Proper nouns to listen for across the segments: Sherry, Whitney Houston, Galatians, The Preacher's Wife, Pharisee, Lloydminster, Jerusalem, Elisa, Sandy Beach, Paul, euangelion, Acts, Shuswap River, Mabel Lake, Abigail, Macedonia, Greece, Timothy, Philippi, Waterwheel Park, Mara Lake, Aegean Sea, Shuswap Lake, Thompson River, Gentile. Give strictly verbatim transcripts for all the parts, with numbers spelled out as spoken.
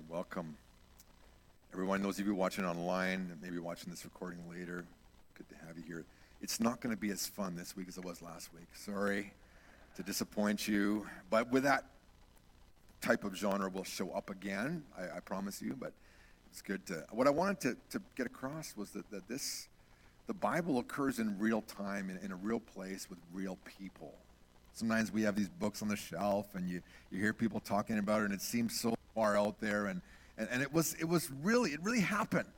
right, welcome. Everyone, those of you watching online, maybe watching this recording later, good to have you here. It's not going to be as fun this week as it was last week. Sorry to disappoint you, but with that type of genre will show up again, I, I promise you, but it's good to, what I wanted to, to get across was that, that this, the Bible occurs in real time, in, in a real place with real people. Sometimes we have these books on the shelf and you, you hear people talking about it and it seems so far out there and, and, and it was it was really, it really happened.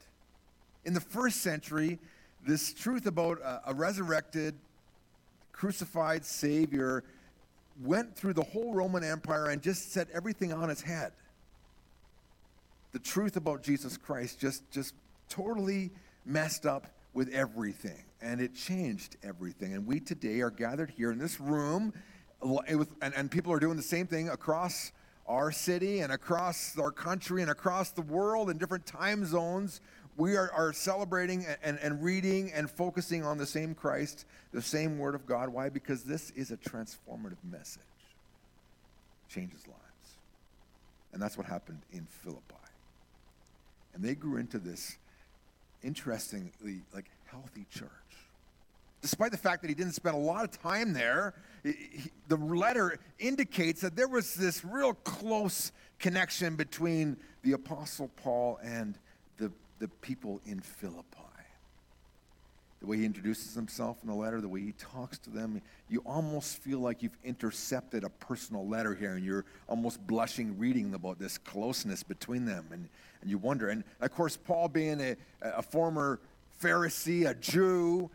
In the first century, this truth about a, a resurrected, crucified Savior went through the whole Roman Empire and just set everything on its head. The truth about Jesus Christ just, just totally messed up with everything, and it changed everything. And we today are gathered here in this room, and, and people are doing the same thing across our city and across our country and across the world in different time zones. We are, are celebrating and, and, and reading and focusing on the same Christ, the same Word of God. Why? Because this is a transformative message. It changes lives. And that's what happened in Philippi. And they grew into this interestingly, like, healthy church. Despite the fact that he didn't spend a lot of time there, he, he, the letter indicates that there was this real close connection between the Apostle Paul and the, the people in Philippi. The way he introduces himself in the letter, the way he talks to them, you almost feel like you've intercepted a personal letter here, and you're almost blushing reading about this closeness between them, and, and you wonder. And, of course, Paul being a, a former Pharisee, a Jew,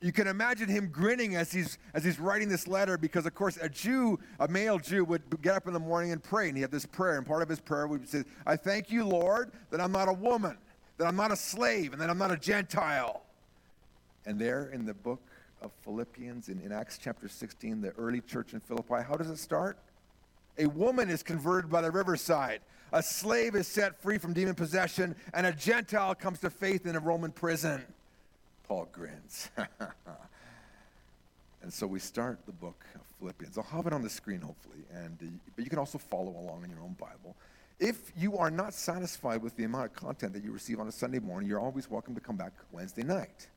you can imagine him grinning as he's as he's writing this letter because, of course, a Jew, a male Jew, would get up in the morning and pray, and he had this prayer, and part of his prayer would say, I thank you, Lord, that I'm not a woman, that I'm not a slave, and that I'm not a Gentile. And there in the book of Philippians, in, in Acts chapter sixteen, the early church in Philippi, how does it start? A woman is converted by the riverside. A slave is set free from demon possession. And a Gentile comes to faith in a Roman prison. Paul grins. And so we start the book of Philippians. I'll have it on the screen, hopefully. and uh, But you can also follow along in your own Bible. If you are not satisfied with the amount of content that you receive on a Sunday morning, you're always welcome to come back Wednesday night,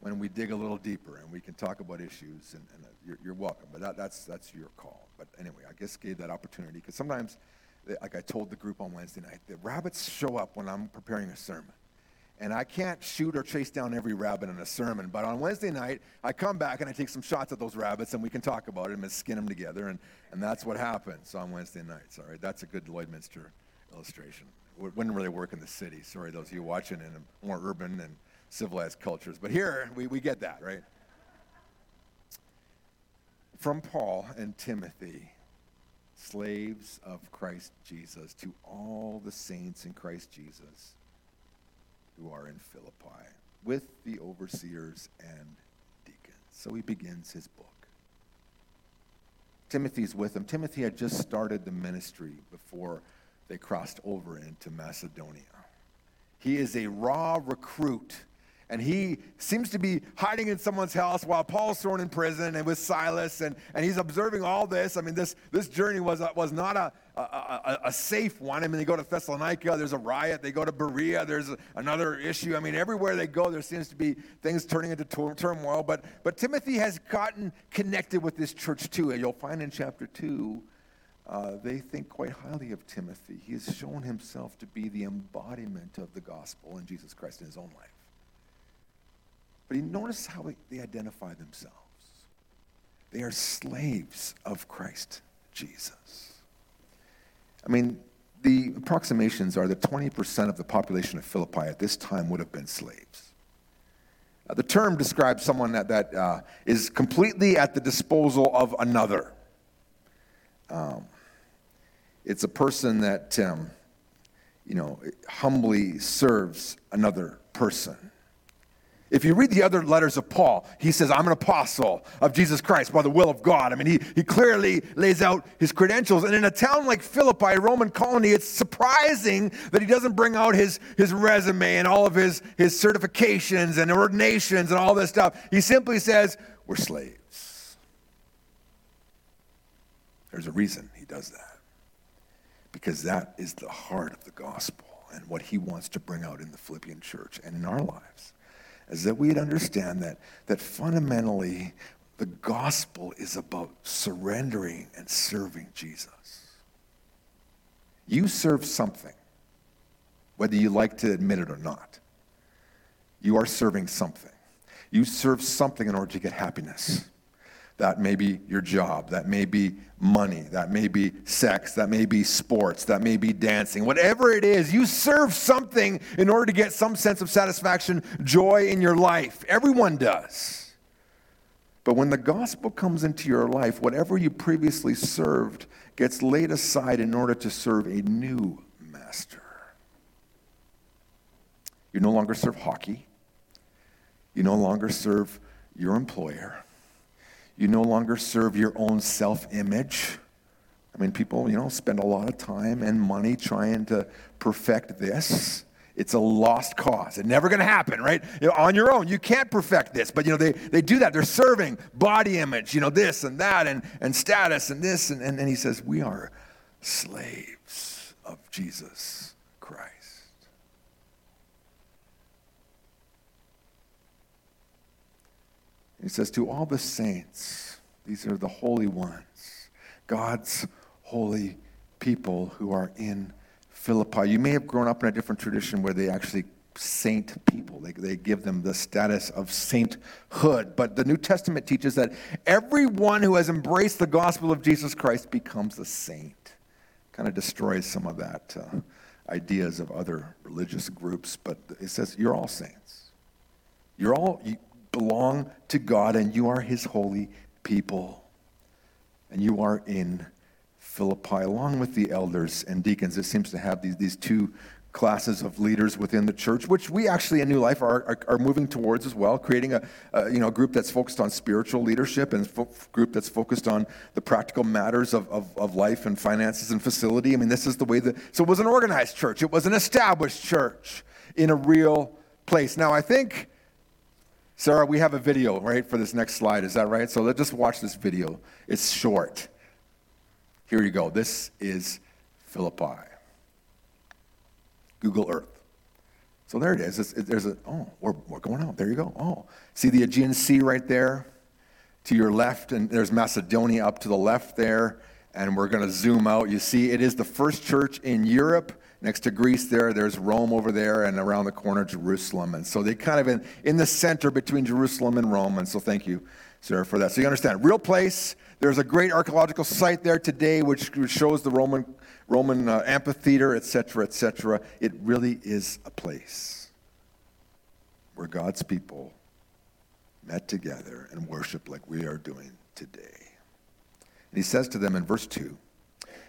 when we dig a little deeper and we can talk about issues, and, and uh, you're, you're welcome. But that, that's that's your call. But anyway, I guess gave that opportunity because sometimes, like I told the group on Wednesday night, the rabbits show up when I'm preparing a sermon. And I can't shoot or chase down every rabbit in a sermon. But on Wednesday night, I come back and I take some shots at those rabbits and we can talk about them and skin them together. And, and that's what happens on Wednesday nights. All right, that's a good Lloydminster illustration. It wouldn't really work in the city. Sorry, those of you watching in more urban and civilized cultures. But here, we, we get that, right? From Paul and Timothy, slaves of Christ Jesus, to all the saints in Christ Jesus who are in Philippi, with the overseers and deacons. So he begins his book. Timothy's with him. Timothy had just started the ministry before they crossed over into Macedonia. He is a raw recruit. And he seems to be hiding in someone's house while Paul's thrown in prison and with Silas, and, and he's observing all this. I mean, this, this journey was was not a, a, a, a safe one. I mean, they go to Thessalonica, there's a riot. They go to Berea, there's another issue. I mean, everywhere they go, there seems to be things turning into tur- turmoil. But, but Timothy has gotten connected with this church too. And you'll find in chapter two, uh, they think quite highly of Timothy. He has shown himself to be the embodiment of the gospel in Jesus Christ in his own life. But you notice how they identify themselves. They are slaves of Christ Jesus. I mean, the approximations are that twenty percent of the population of Philippi at this time would have been slaves. Uh, the term describes someone that, that uh, is completely at the disposal of another. Um, it's a person that, um, you know, humbly serves another person. If you read the other letters of Paul, he says, I'm an apostle of Jesus Christ by the will of God. I mean, he, he clearly lays out his credentials. And in a town like Philippi, a Roman colony, it's surprising that he doesn't bring out his, his resume and all of his, his certifications and ordinations and all this stuff. He simply says, we're slaves. There's a reason he does that. because that is the heart of the gospel and what he wants to bring out in the Philippian church and in our lives, is that we'd understand that, that fundamentally the gospel is about surrendering and serving Jesus. You serve something, whether you like to admit it or not. You are serving something. You serve something in order to get happiness. That may be your job. That may be money. That may be sex. That may be sports. That may be dancing. Whatever it is, you serve something in order to get some sense of satisfaction, joy in your life. Everyone does. But when the gospel comes into your life, whatever you previously served gets laid aside in order to serve a new master. You no longer serve hockey. You no longer serve your employer. You no longer serve your own self-image. I mean, people, you know, spend a lot of time and money trying to perfect this. It's a lost cause. It's never going to happen, right? You know, on your own, you can't perfect this. But, you know, they, they do that. They're serving body image, you know, this and that and, and status and this. And, and, and he says, we are slaves of Jesus Christ. He says, to all the saints, these are the holy ones, God's holy people who are in Philippi. You may have grown up in a different tradition where they actually saint people. They, they give them the status of sainthood. But the New Testament teaches that everyone who has embraced the gospel of Jesus Christ becomes a saint. Kind of destroys some of that uh, ideas of other religious groups. But it says, you're all saints. You're all... You, belong to God, and you are his holy people. And you are in Philippi, along with the elders and deacons. It seems to have these, these two classes of leaders within the church, which we actually in New Life are, are, are moving towards as well, creating a, a you know group that's focused on spiritual leadership and a fo- group that's focused on the practical matters of, of, of life and finances and facility. I mean, this is the way that, so it was an organized church. It was an established church in a real place. Now, I think... Sarah, we have a video, right, for this next slide. Is that right? So let's just watch this video. It's short. Here you go. This is Philippi. Google Earth. So there it is. It's, it, there's a, oh, we're, we're going out. There you go. Oh, see the Aegean Sea right there to your left, and there's Macedonia up to the left there, and we're going to zoom out. You see, it is the first church in Europe. Next to Greece there, there's Rome over there, and around the corner, Jerusalem. And so they kind of in, in the center between Jerusalem and Rome. And so thank you, Sarah, for that. So you understand, real place. There's a great archaeological site there today, which, which shows the Roman Roman uh, amphitheater, et cetera, et cetera. It really is a place where God's people met together and worshiped like we are doing today. And he says to them in verse two,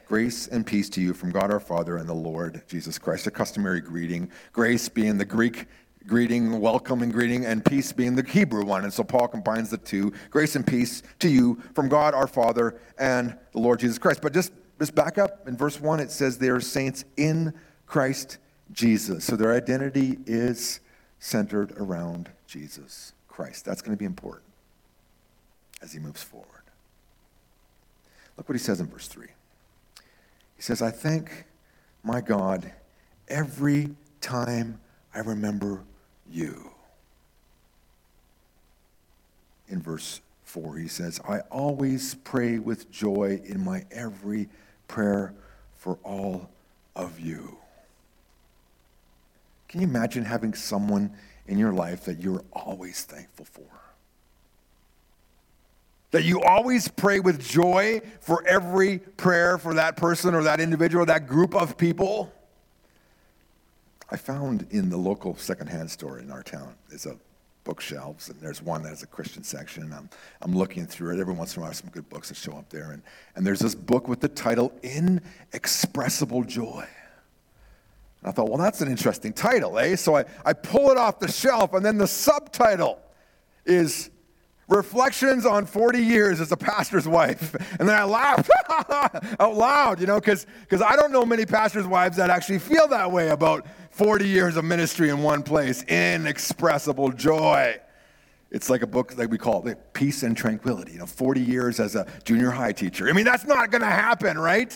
grace and peace to you from God our Father and the Lord Jesus Christ. A customary greeting. Grace being the Greek greeting, welcoming greeting, and peace being the Hebrew one. And so Paul combines the two. Grace and peace to you from God our Father and the Lord Jesus Christ. But just, just back up. In verse one, it says they are saints in Christ Jesus. So their identity is centered around Jesus Christ. That's going to be important as he moves forward. Look what he says in verse three. He says, I thank my God every time I remember you. In verse four, he says, I always pray with joy in my every prayer for all of you. Can you imagine having someone in your life that you're always thankful for? That you always pray with joy for every prayer for that person or that individual or that group of people. I found in the local secondhand store in our town, there's a bookshelves, and there's one that has a Christian section. I'm, I'm looking through it. Every once in a while, some good books that show up there. And, and there's this book with the title, Inexpressible Joy. And I thought, well, that's an interesting title, eh? So I, I pull it off the shelf, and then the subtitle is Reflections on forty years as a pastor's wife. And then I laughed out loud, you know, because because I don't know many pastor's wives that actually feel that way about forty years of ministry in one place. Inexpressible joy. It's like a book that we call it Peace and Tranquility. You know, forty years as a junior high teacher. I mean, that's not going to happen, right?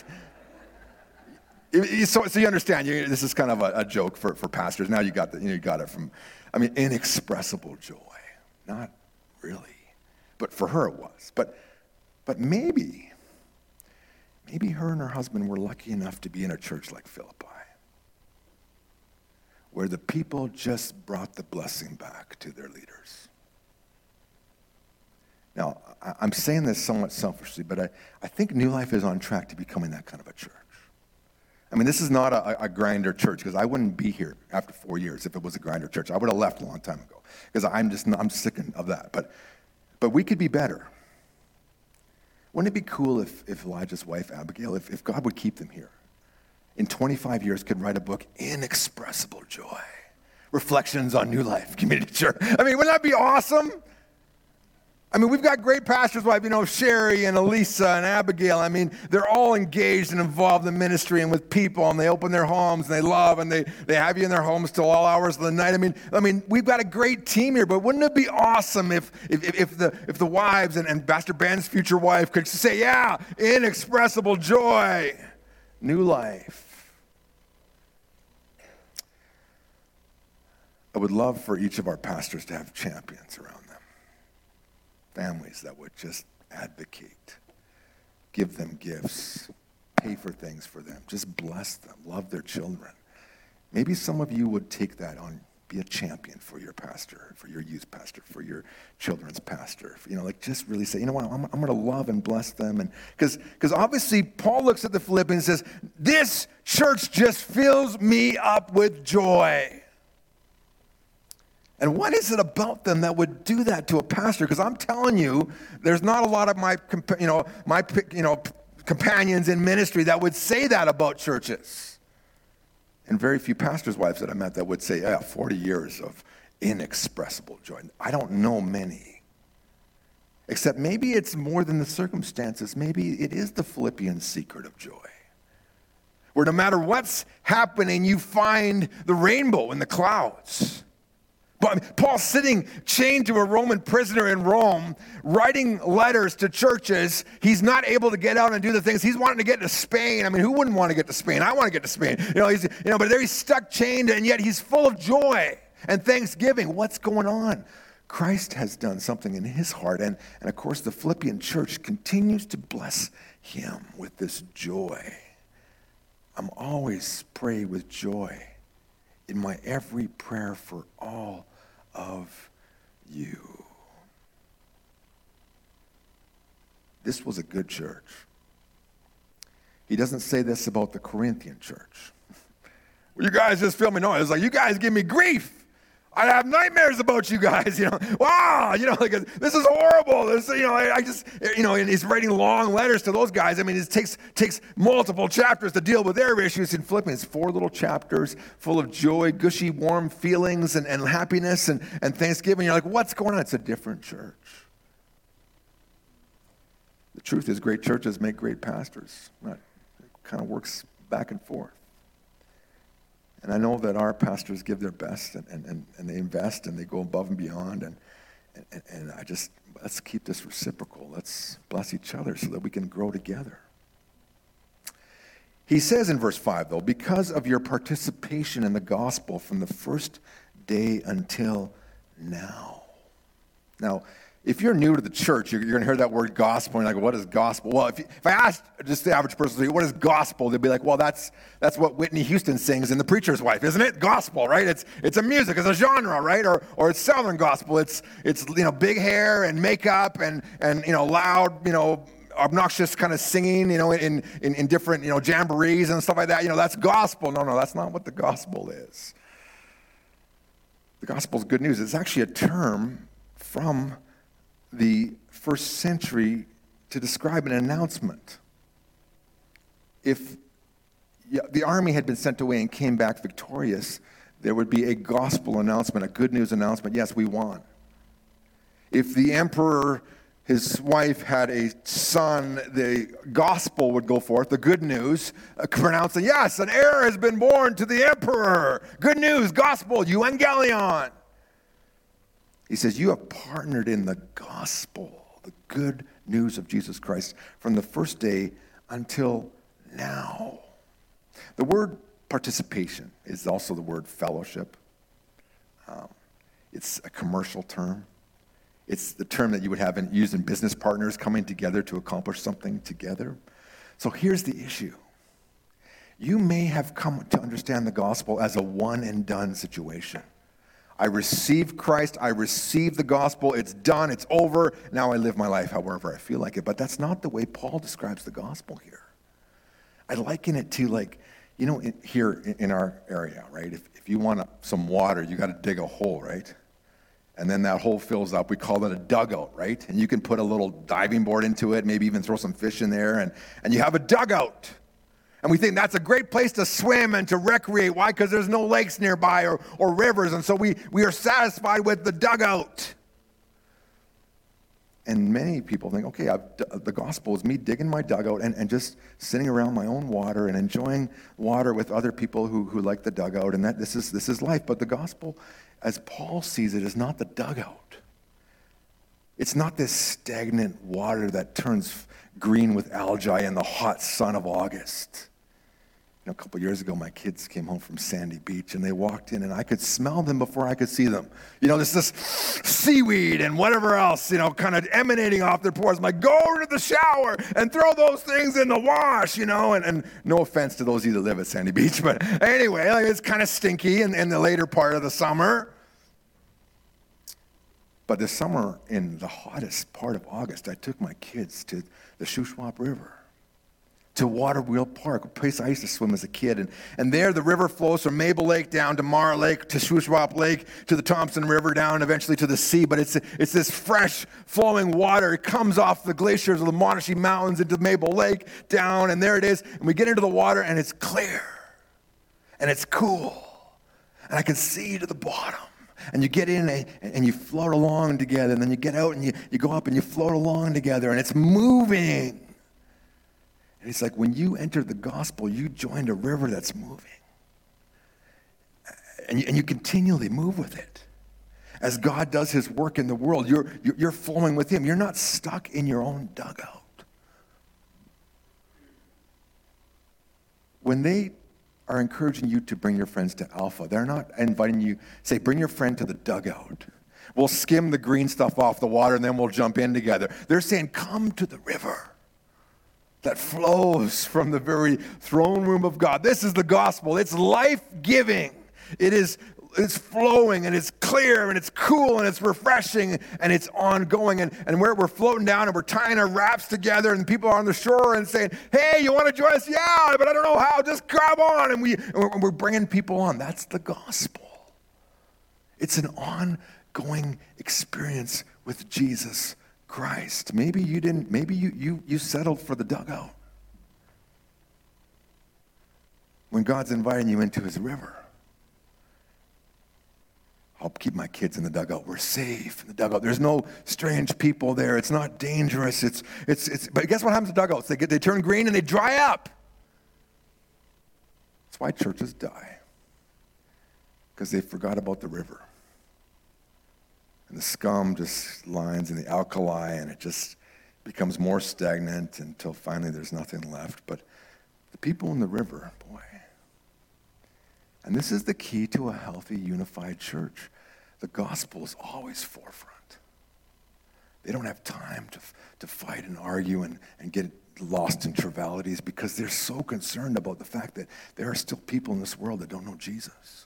So, so you understand, you, this is kind of a, a joke for, for pastors. Now you got the, you got it from, I mean, inexpressible joy. Not really. But for her it was. But, but maybe, maybe her and her husband were lucky enough to be in a church like Philippi, where the people just brought the blessing back to their leaders. Now, I'm saying this somewhat selfishly, but I, I think New Life is on track to becoming that kind of a church. I mean, this is not a, a grinder church, because I wouldn't be here after four years if it was a grinder church. I would have left a long time ago, because I'm just not, I'm sickened of that. But but we could be better. Wouldn't it be cool if, if Elijah's wife, Abigail, if, if God would keep them here, in twenty-five years could write a book, Inexpressible Joy, Reflections on New Life Community Church? I mean, wouldn't that be awesome? I mean, we've got great pastors' wives, you know, Sherry and Elisa and Abigail. I mean, they're all engaged and involved in ministry and with people, and they open their homes, and they love, and they, they have you in their homes till all hours of the night. I mean, I mean, we've got a great team here, but wouldn't it be awesome if if, if the if the wives and, and Pastor Ben's future wife could say, yeah, inexpressible joy, new life. I would love for each of our pastors to have champions around them. Families that would just advocate, give them gifts, pay for things for them, just bless them, love their children. Maybe some of you would take that on, be a champion for your pastor, for your youth pastor, for your children's pastor. You know, like just really say, you know what, I'm, I'm going to love and bless them. And because because obviously Paul looks at the Philippians and says, this church just fills me up with joy. And what is it about them that would do that to a pastor? Because I'm telling you, there's not a lot of my, you know, my, you know, companions in ministry that would say that about churches. And very few pastors' wives that I met that would say, yeah, forty years of inexpressible joy. I don't know many. Except maybe it's more than the circumstances. Maybe it is the Philippian secret of joy, where no matter what's happening, you find the rainbow in the clouds. But Paul's sitting chained to a Roman prisoner in Rome, writing letters to churches. He's not able to get out and do the things. He's wanting to get to Spain. I mean, who wouldn't want to get to Spain? I want to get to Spain. You know, he's, you know, but there he's stuck chained, and yet he's full of joy and thanksgiving. What's going on? Christ has done something in his heart, and, and of course the Philippian church continues to bless him with this joy. I'm always pray with joy in my every prayer for all of you. This was a good church. He doesn't say this about the Corinthian church. Well, you guys just feel me. No, it's like, you guys give me grief. I have nightmares about you guys, you know. Wow, you know, like, this is horrible. This, you know, I, I just, you know, and he's writing long letters to those guys. I mean, it takes takes multiple chapters to deal with their issues in Philippians. Four little chapters full of joy, gushy, warm feelings and, and happiness and, and thanksgiving. You're like, what's going on? It's a different church. The truth is, great churches make great pastors. It kind of works back and forth. And I know that our pastors give their best, and, and, and they invest, and they go above and beyond. And, and, and I just, let's keep this reciprocal. Let's bless each other so that we can grow together. He says in verse five, though, because of your participation in the gospel from the first day until now. Now, if you're new to the church, you're, you're going to hear that word gospel, and you're like, what is gospel? Well, if, you, if I asked just the average person, what is gospel? They'd be like, well, that's that's what Whitney Houston sings in The Preacher's Wife, isn't it? Gospel, right? It's it's a music, it's a genre, right? Or or it's Southern gospel. It's it's you know big hair and makeup and and you know loud you know obnoxious kind of singing you know in in, in different you know jamborees and stuff like that. You know that's gospel. No, no, that's not what the gospel is. The gospel's good news. It's actually a term from the first century to describe an announcement. If the army had been sent away and came back victorious, there would be a gospel announcement, a good news announcement. Yes, we won. If the emperor, his wife had a son, the gospel would go forth, the good news, uh, pronouncing, yes, an heir has been born to the emperor. Good news, gospel, euangelion. He says, you have partnered in the gospel, the good news of Jesus Christ, from the first day until now. The word participation is also the word fellowship. Um, it's a commercial term. It's the term that you would have in, used in business partners coming together to accomplish something together. So here's the issue. You may have come to understand the gospel as a one-and-done situation. I received Christ, I received the gospel, it's done, it's over, now I live my life however I feel like it. But that's not the way Paul describes the gospel here. I liken it to, like, you know, in, here in, in our area, right? If, if you want some water, you got to dig a hole, right? And then that hole fills up. We call that a dugout, right? And you can put a little diving board into it, maybe even throw some fish in there, and, and you have a dugout. And we think that's a great place to swim and to recreate. Why? Because there's no lakes nearby or, or rivers. And so we, we are satisfied with the dugout. And many people think, okay, I've, the gospel is me digging my dugout and, and just sitting around my own water and enjoying water with other people who, who like the dugout. And that this is this is life. But the gospel, as Paul sees it, is not the dugout. It's not this stagnant water that turns green with algae in the hot sun of August. You know, a couple years ago, my kids came home from Sandy Beach, and they walked in, and I could smell them before I could see them. You know, there's this seaweed and whatever else, you know, kind of emanating off their pores. I'm like, go to the shower and throw those things in the wash, you know. And, and no offense to those of you that live at Sandy Beach, but anyway, like, it's kind of stinky in, in the later part of the summer. But this summer, in the hottest part of August, I took my kids to the Shuswap River, to Waterwheel Park, a place I used to swim as a kid. And, and there the river flows from Mabel Lake down to Mara Lake, to Shuswap Lake, to the Thompson River, down eventually to the sea. But it's it's this fresh, flowing water. It comes off the glaciers of the Monashee Mountains into Mabel Lake, down, and there it is. And we get into the water, and it's clear, and it's cool, and I can see to the bottom. And you get in and you float along together, and then you get out and you, you go up and you float along together, and it's moving. And it's like when you enter the gospel, you joined a river that's moving. And you, and you continually move with it. As God does his work in the world, you're, you're flowing with him. You're not stuck in your own dugout. When they are encouraging you to bring your friends to Alpha, they're not inviting you, say, bring your friend to the dugout. We'll skim the green stuff off the water, and then we'll jump in together. They're saying, come to the river that flows from the very throne room of God. This is the gospel. It's life-giving. It is it's flowing, and it's clear, and it's cool, and it's refreshing, and it's ongoing. And, and we're, we're floating down, and we're tying our wraps together, and people are on the shore and saying, hey, you want to join us? Yeah, but I don't know how. Just grab on. And, we, and we're, we're bringing people on. That's the gospel. It's an ongoing experience with Jesus Christ. Maybe you didn't, maybe you you you settled for the dugout. When God's inviting you into his river, I'll keep my kids in the dugout. We're safe in the dugout. There's no strange people there. It's not dangerous. It's it's it's. But guess what happens to dugouts? They get they turn green and they dry up. That's why churches die. Because they forgot about the river. And the scum just lines in the alkali, and it just becomes more stagnant until finally there's nothing left. But the people in the river, boy. And this is the key to a healthy, unified church. The gospel is always forefront. They don't have time to, to fight and argue and, and get lost in trivialities because they're so concerned about the fact that there are still people in this world that don't know Jesus.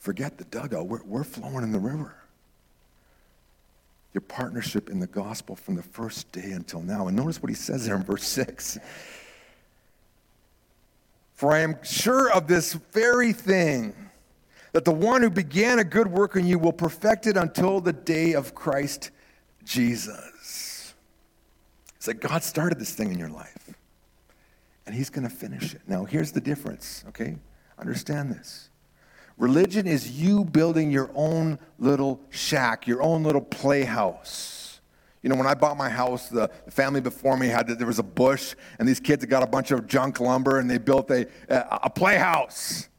Forget the dugout. We're, we're flowing in the river. Your partnership in the gospel from the first day until now. And notice what he says there in verse six. For I am sure of this very thing, that the one who began a good work in you will perfect it until the day of Christ Jesus. It's like God started this thing in your life, and he's going to finish it. Now, here's the difference, okay? Understand this. Religion is you building your own little shack, your own little playhouse. You know, when I bought my house, the family before me had, there was a bush, and these kids got a bunch of junk lumber, and they built a a playhouse.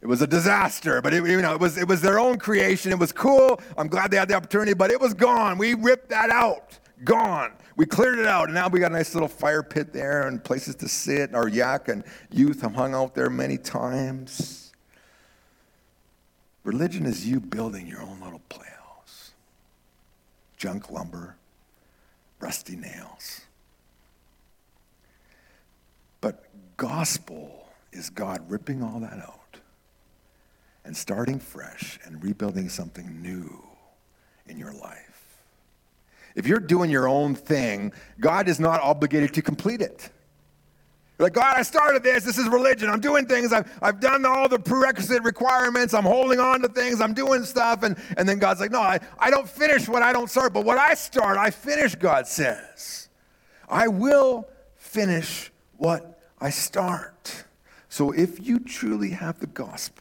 It was a disaster, but it, you know, it was it was their own creation. It was cool. I'm glad they had the opportunity, but it was gone. We ripped that out. Gone. We cleared it out, and now we got a nice little fire pit there and places to sit. Our yak and youth have hung out there many times. Religion is you building your own little playhouse. Junk lumber, rusty nails. But gospel is God ripping all that out and starting fresh and rebuilding something new in your life. If you're doing your own thing, God is not obligated to complete it. You're like, God, I started this. This is religion. I'm doing things. I've, I've done all the prerequisite requirements. I'm holding on to things. I'm doing stuff. And, and then God's like, no, I, I don't finish what I don't start. But what I start, I finish, God says. I will finish what I start. So if you truly have the gospel,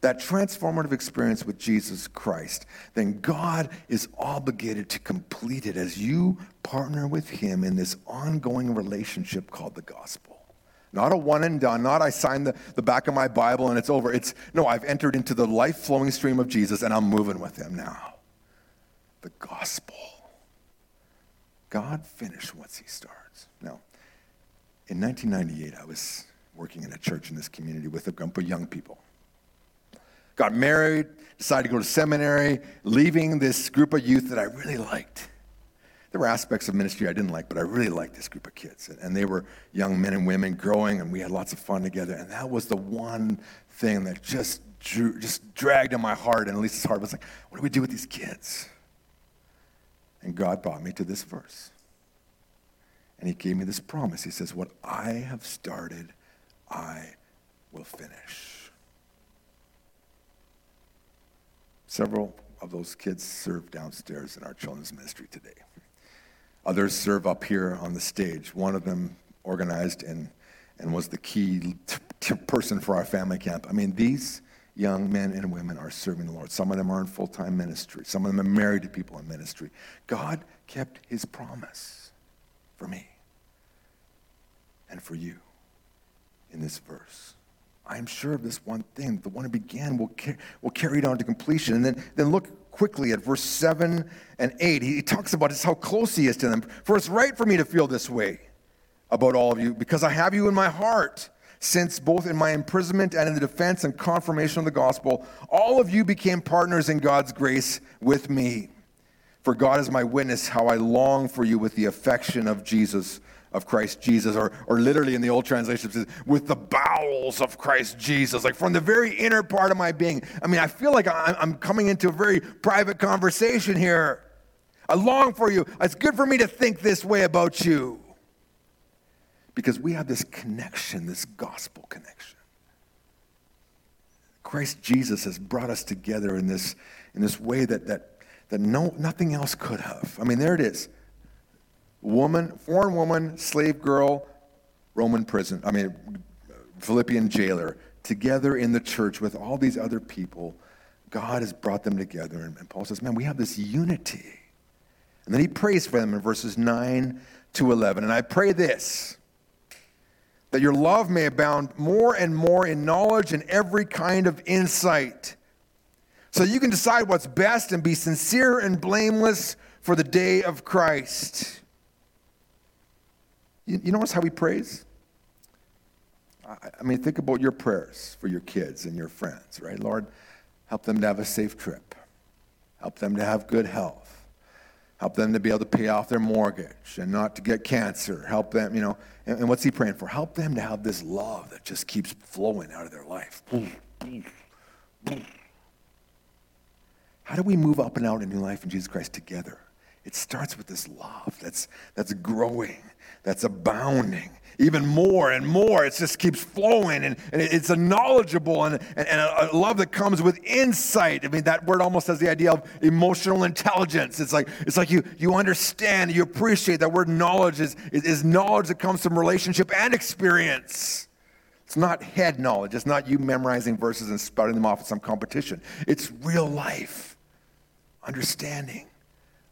that transformative experience with Jesus Christ, then God is obligated to complete it as you partner with him in this ongoing relationship called the gospel. Not a one and done, not I signed the, the back of my Bible and it's over. It's, no, I've entered into the life-flowing stream of Jesus and I'm moving with him now. The gospel. God finished once he starts. Now, in nineteen ninety-eight, I was working in a church in this community with a group of young people. Got married, decided to go to seminary, leaving this group of youth that I really liked. There were aspects of ministry I didn't like, but I really liked this group of kids. And they were young men and women growing, and we had lots of fun together. And that was the one thing that just drew, just dragged in my heart, and Elisa's heart was like, what do we do with these kids? And God brought me to this verse. And he gave me this promise. He says, what I have started, I will finish. Several of those kids serve downstairs in our children's ministry today. Others serve up here on the stage. One of them organized and, and was the key t- t- person for our family camp. I mean, these young men and women are serving the Lord. Some of them are in full-time ministry. Some of them are married to people in ministry. God kept his promise for me and for you in this verse. I am sure of this one thing, the one who began will, car- will carry it on to completion. And then, then look quickly at verse seven and eight. He, he talks about just how close he is to them. For it's right for me to feel this way about all of you, because I have you in my heart, since both in my imprisonment and in the defense and confirmation of the gospel, all of you became partners in God's grace with me. For God is my witness how I long for you with the affection of Jesus of Christ Jesus, or or literally in the old translation, it says, with the bowels of Christ Jesus, like from the very inner part of my being. I mean, I feel like I'm coming into a very private conversation here. I long for you. It's good for me to think this way about you. Because we have this connection, this gospel connection. Christ Jesus has brought us together in this in this way that that that no nothing else could have. I mean, there it is. Woman, foreign woman, slave girl, Roman prison, I mean, Philippian jailer, together in the church with all these other people. God has brought them together. And Paul says, man, we have this unity. And then he prays for them in verses nine to eleven. And I pray this, that your love may abound more and more in knowledge and every kind of insight, so you can decide what's best and be sincere and blameless for the day of Christ. You notice how he prays? I mean, think about your prayers for your kids and your friends, right? Lord, help them to have a safe trip. Help them to have good health. Help them to be able to pay off their mortgage and not to get cancer. Help them, you know. And, and what's he praying for? Help them to have this love that just keeps flowing out of their life. How do we move up and out in new life in Jesus Christ together? It starts with this love that's that's growing, that's abounding, even more and more. It just keeps flowing, and, and it's a knowledgeable and, and, and a love that comes with insight. I mean, that word almost has the idea of emotional intelligence. It's like it's like you you understand, you appreciate. That word knowledge is, is knowledge that comes from relationship and experience. It's not head knowledge. It's not you memorizing verses and spouting them off at some competition. It's real life, understanding.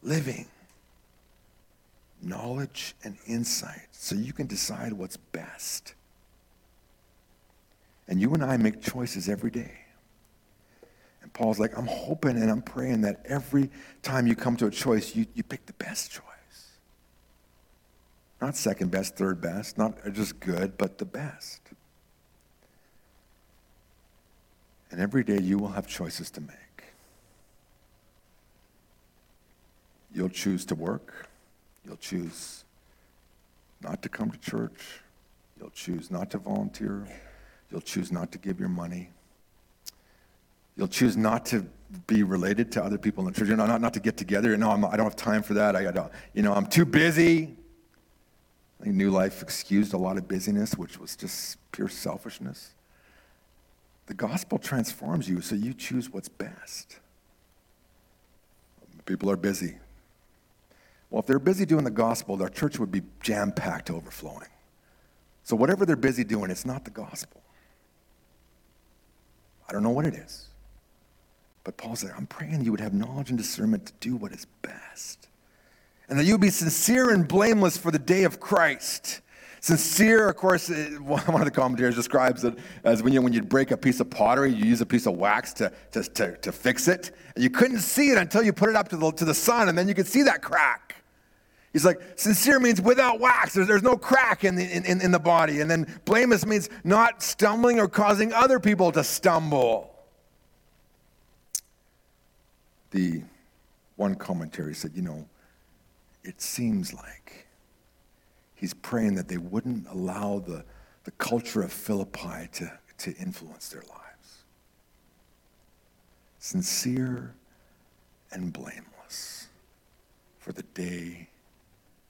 Living, knowledge, and insight, so you can decide what's best. And you and I make choices every day. And Paul's like, I'm hoping and I'm praying that every time you come to a choice, you, you pick the best choice. Not second best, third best, not just good, but the best. And every day you will have choices to make. You'll choose to work. You'll choose not to come to church. You'll choose not to volunteer. You'll choose not to give your money. You'll choose not to be related to other people in the church. You know, not, not to get together. You know, I'm, I don't have time for that. I gotta, you know, I'm too busy. I think New Life excused a lot of busyness, which was just pure selfishness. The gospel transforms you, so you choose what's best. People are busy. Well, if they're busy doing the gospel, their church would be jam-packed to overflowing. So whatever they're busy doing, it's not the gospel. I don't know what it is. But Paul said, I'm praying you would have knowledge and discernment to do what is best. And that you would be sincere and blameless for the day of Christ. Sincere, of course, one of the commentators describes it as when you when you break a piece of pottery, you use a piece of wax to, to, to, to fix it. And you couldn't see it until you put it up to the, to the sun, and then you could see that crack. He's like, sincere means without wax. There's, there's no crack in the, in, in the body. And then blameless means not stumbling or causing other people to stumble. The one commentary said, you know, it seems like he's praying that they wouldn't allow the, the culture of Philippi to, to influence their lives. Sincere and blameless for the day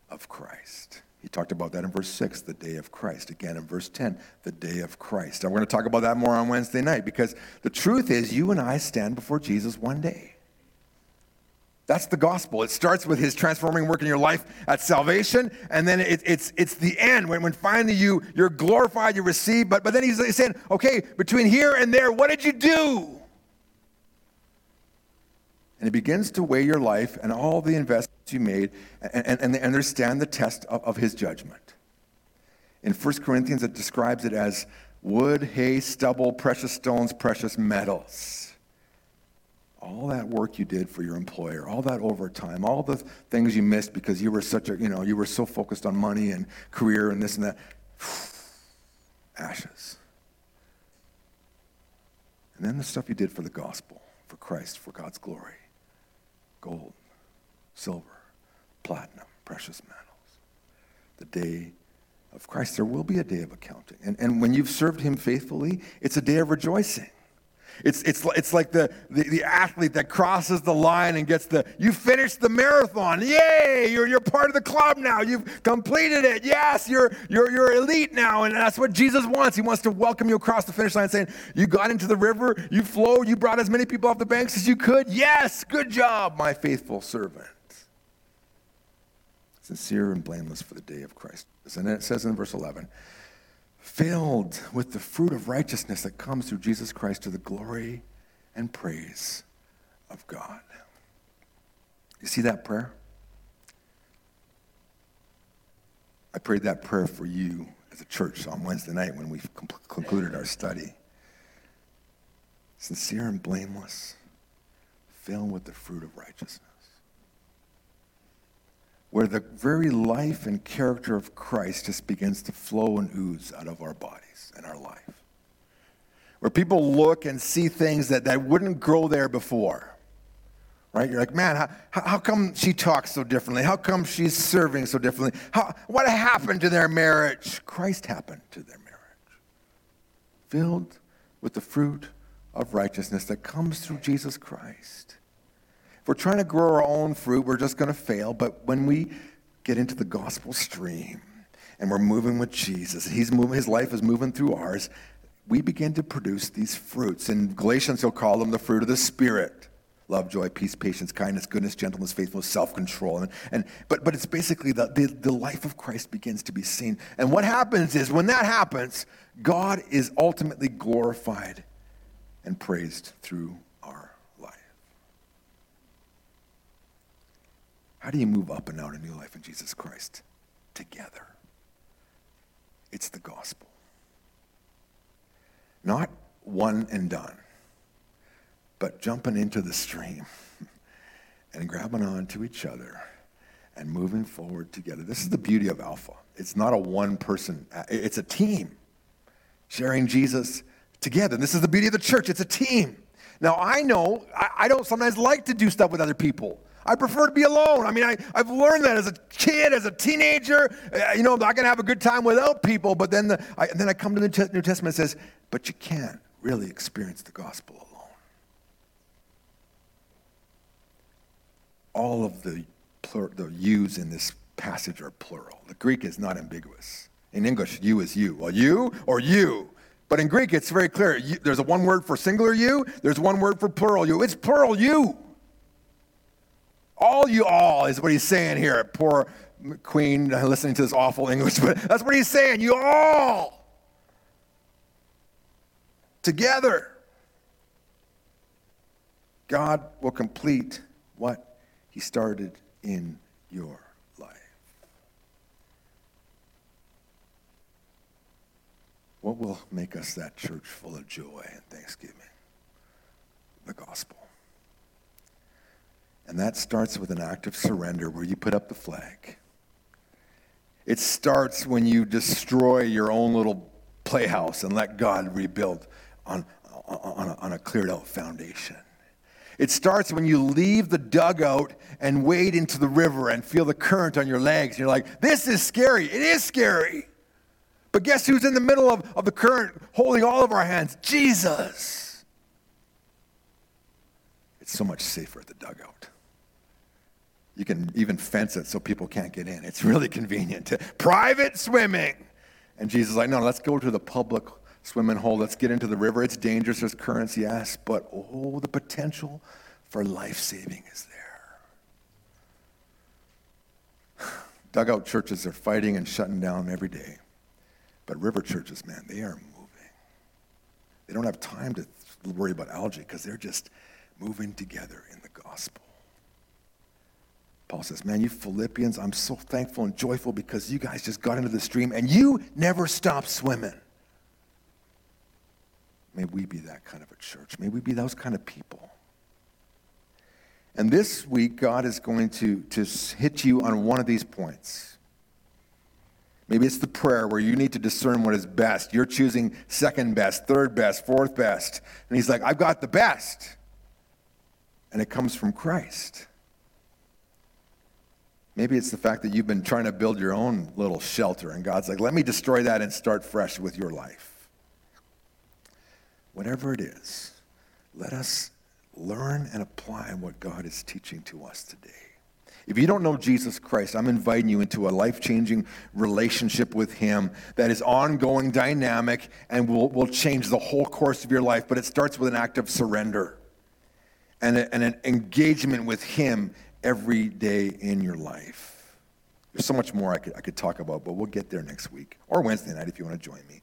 of Christ. He talked about that in verse six, the day of Christ. Again, in verse ten, the day of Christ. And we're going to talk about that more on Wednesday night, because the truth is you and I stand before Jesus one day. That's the gospel. It starts with his transforming work in your life at salvation, and then it, it's it's the end, when, when finally you, you're glorified, you're received. But, but then he's saying, okay, between here and there, what did you do? And it begins to weigh your life and all the investments you made and, and, and they understand the test of, of his judgment. In First Corinthians, it describes it as wood, hay, stubble, precious stones, precious metals. All that work you did for your employer, all that overtime, all the things you missed because you were such a, you know, you were so focused on money and career and this and that. Ashes. And then the stuff you did for the gospel, for Christ, for God's glory. Gold, silver, platinum, precious metals. The day of Christ. There will be a day of accounting. And, and when you've served him faithfully, it's a day of rejoicing. It's it's it's like the, the, the athlete that crosses the line and gets the, you finished the marathon. Yay! You're you're part of the club now. You've completed it. Yes, you're you're you're elite now. And that's what Jesus wants. He wants to welcome you across the finish line saying, you got into the river, you flowed, you brought as many people off the banks as you could. Yes, good job, my faithful servant. Sincere and blameless for the day of Christ. And it says in verse eleven, filled with the fruit of righteousness that comes through Jesus Christ to the glory and praise of God. You see that prayer? I prayed that prayer for you as a church on Wednesday night when we concluded our study. Sincere and blameless, filled with the fruit of righteousness. Where the very life and character of Christ just begins to flow and ooze out of our bodies and our life. Where people look and see things that, that wouldn't grow there before, right? You're like, man, how, how come she talks so differently? How come she's serving so differently? How, what happened to their marriage? Christ happened to their marriage. Filled with the fruit of righteousness that comes through Jesus Christ. If we're trying to grow our own fruit, we're just going to fail. But when we get into the gospel stream and we're moving with Jesus, and he's moving, his life is moving through ours, we begin to produce these fruits. In Galatians, he'll call them the fruit of the Spirit. Love, joy, peace, patience, kindness, goodness, gentleness, faithfulness, self-control. And, and but but it's basically the, the, the life of Christ begins to be seen. And what happens is when that happens, God is ultimately glorified and praised through How do you move up and out a new life in Jesus Christ together? It's the gospel. Not one and done. but jumping into the stream and grabbing on to each other and moving forward together. This is the beauty of Alpha. It's not a one person, it's a team sharing Jesus together. And this is the beauty of the church. It's a team. Now, I know I, I don't sometimes like to do stuff with other people. I prefer to be alone. I mean, I, I've learned that as a kid, as a teenager. You know, I can have a good time without people, but then the, I, then I come to the New Testament and it says, but you can't really experience the gospel alone. All of the, plur, the yous in this passage are plural. The Greek is not ambiguous. In English, you is you. Well, you or you. But in Greek, it's very clear. You, there's a one word for singular you. There's one word for plural you. It's plural you. All you all is what he's saying here. Poor queen listening to this awful English, but that's what he's saying. You all. Together. God will complete what he started in your life. What will make us that church full of joy and thanksgiving? The gospel. And that starts with an act of surrender where you put up the flag. It starts when you destroy your own little playhouse and let God rebuild on, on, a, on a cleared out foundation. It starts when you leave the dugout and wade into the river and feel the current on your legs. You're like, this is scary. It is scary. But guess who's in the middle of, of the current holding all of our hands? Jesus. It's so much safer at the dugout. You can even fence it so people can't get in. It's really convenient. Private swimming. And Jesus is like, no, let's go to the public swimming hole. Let's get into the river. It's dangerous. There's currents, yes. But, oh, the potential for life-saving is there. Dugout churches are fighting and shutting down every day. But river churches, man, they are moving. They don't have time to worry about algae because they're just moving together in the gospel. Paul says, man, you Philippians, I'm so thankful and joyful because you guys just got into the stream and you never stopped swimming. May we be that kind of a church. May we be those kind of people. And this week, God is going to, to hit you on one of these points. Maybe it's the prayer where you need to discern what is best. You're choosing second best, third best, fourth best. And he's like, I've got the best. And it comes from Christ. Maybe it's the fact that you've been trying to build your own little shelter, and God's like, let me destroy that and start fresh with your life. Whatever it is, let us learn and apply what God is teaching to us today. If you don't know Jesus Christ, I'm inviting you into a life-changing relationship with him that is ongoing, dynamic, and will, will change the whole course of your life, but it starts with an act of surrender and, a, and an engagement with him every day in your life. There's so much more I could I could talk about, but we'll get there next week or Wednesday night if you want to join me.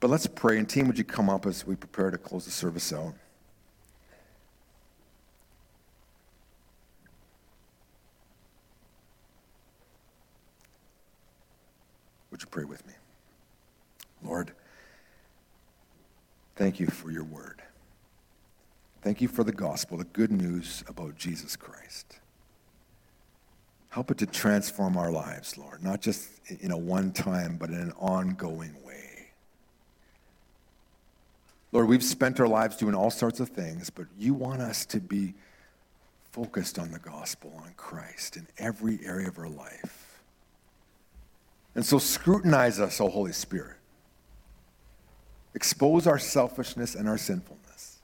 But let's pray. And team, would you come up as we prepare to close the service out? Would you pray with me? Lord, thank you for your word. Thank you for the gospel, the good news about Jesus Christ. Help it to transform our lives, Lord, not just in a one-time, but in an ongoing way. Lord, we've spent our lives doing all sorts of things, but you want us to be focused on the gospel, on Christ, in every area of our life. And so scrutinize us, O Holy Spirit. Expose our selfishness and our sinfulness.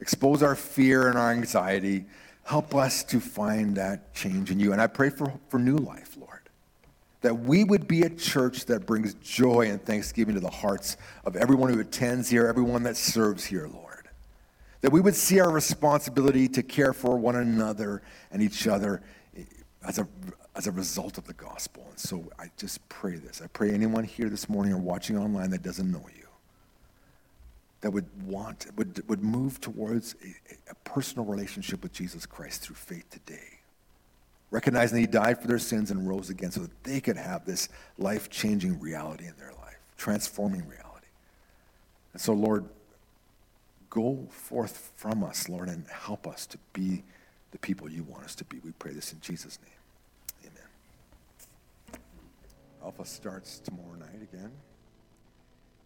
Expose our fear and our anxiety. Help us to find that change in you. And I pray for, for new life, Lord, that we would be a church that brings joy and thanksgiving to the hearts of everyone who attends here, everyone that serves here, Lord, that we would see our responsibility to care for one another and each other as a, as a result of the gospel. And so I just pray this. I pray anyone here this morning or watching online that doesn't know you, that would want, would would move towards a, a personal relationship with Jesus Christ through faith today, recognizing that he died for their sins and rose again so that they could have this life-changing reality in their life, transforming reality. And so, Lord, go forth from us, Lord, and help us to be the people you want us to be. We pray this in Jesus' name. Amen. Alpha starts tomorrow night again.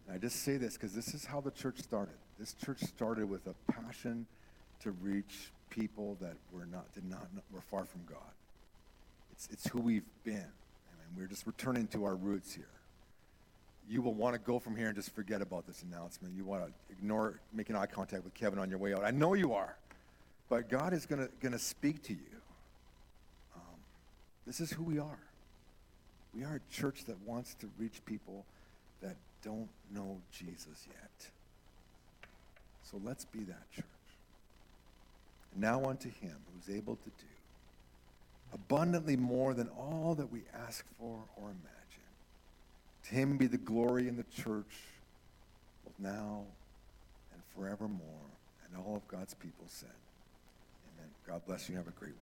And I just say this because this is how the church started. This church started with a passion to reach people that were not did not were far from God. It's it's who we've been. I mean, we're just returning to our roots here. You will want to go from here and just forget about this announcement. You want to ignore it, making eye contact with Kevin on your way out. I know you are, but God is going to going to speak to you. Um, this is who we are. We are a church that wants to reach people that don't know Jesus yet. So let's be that church. Now unto him who's able to do abundantly more than all that we ask for or imagine. To him be the glory in the church, both now and forevermore. And all of God's people said, amen. God bless you. Have a great week.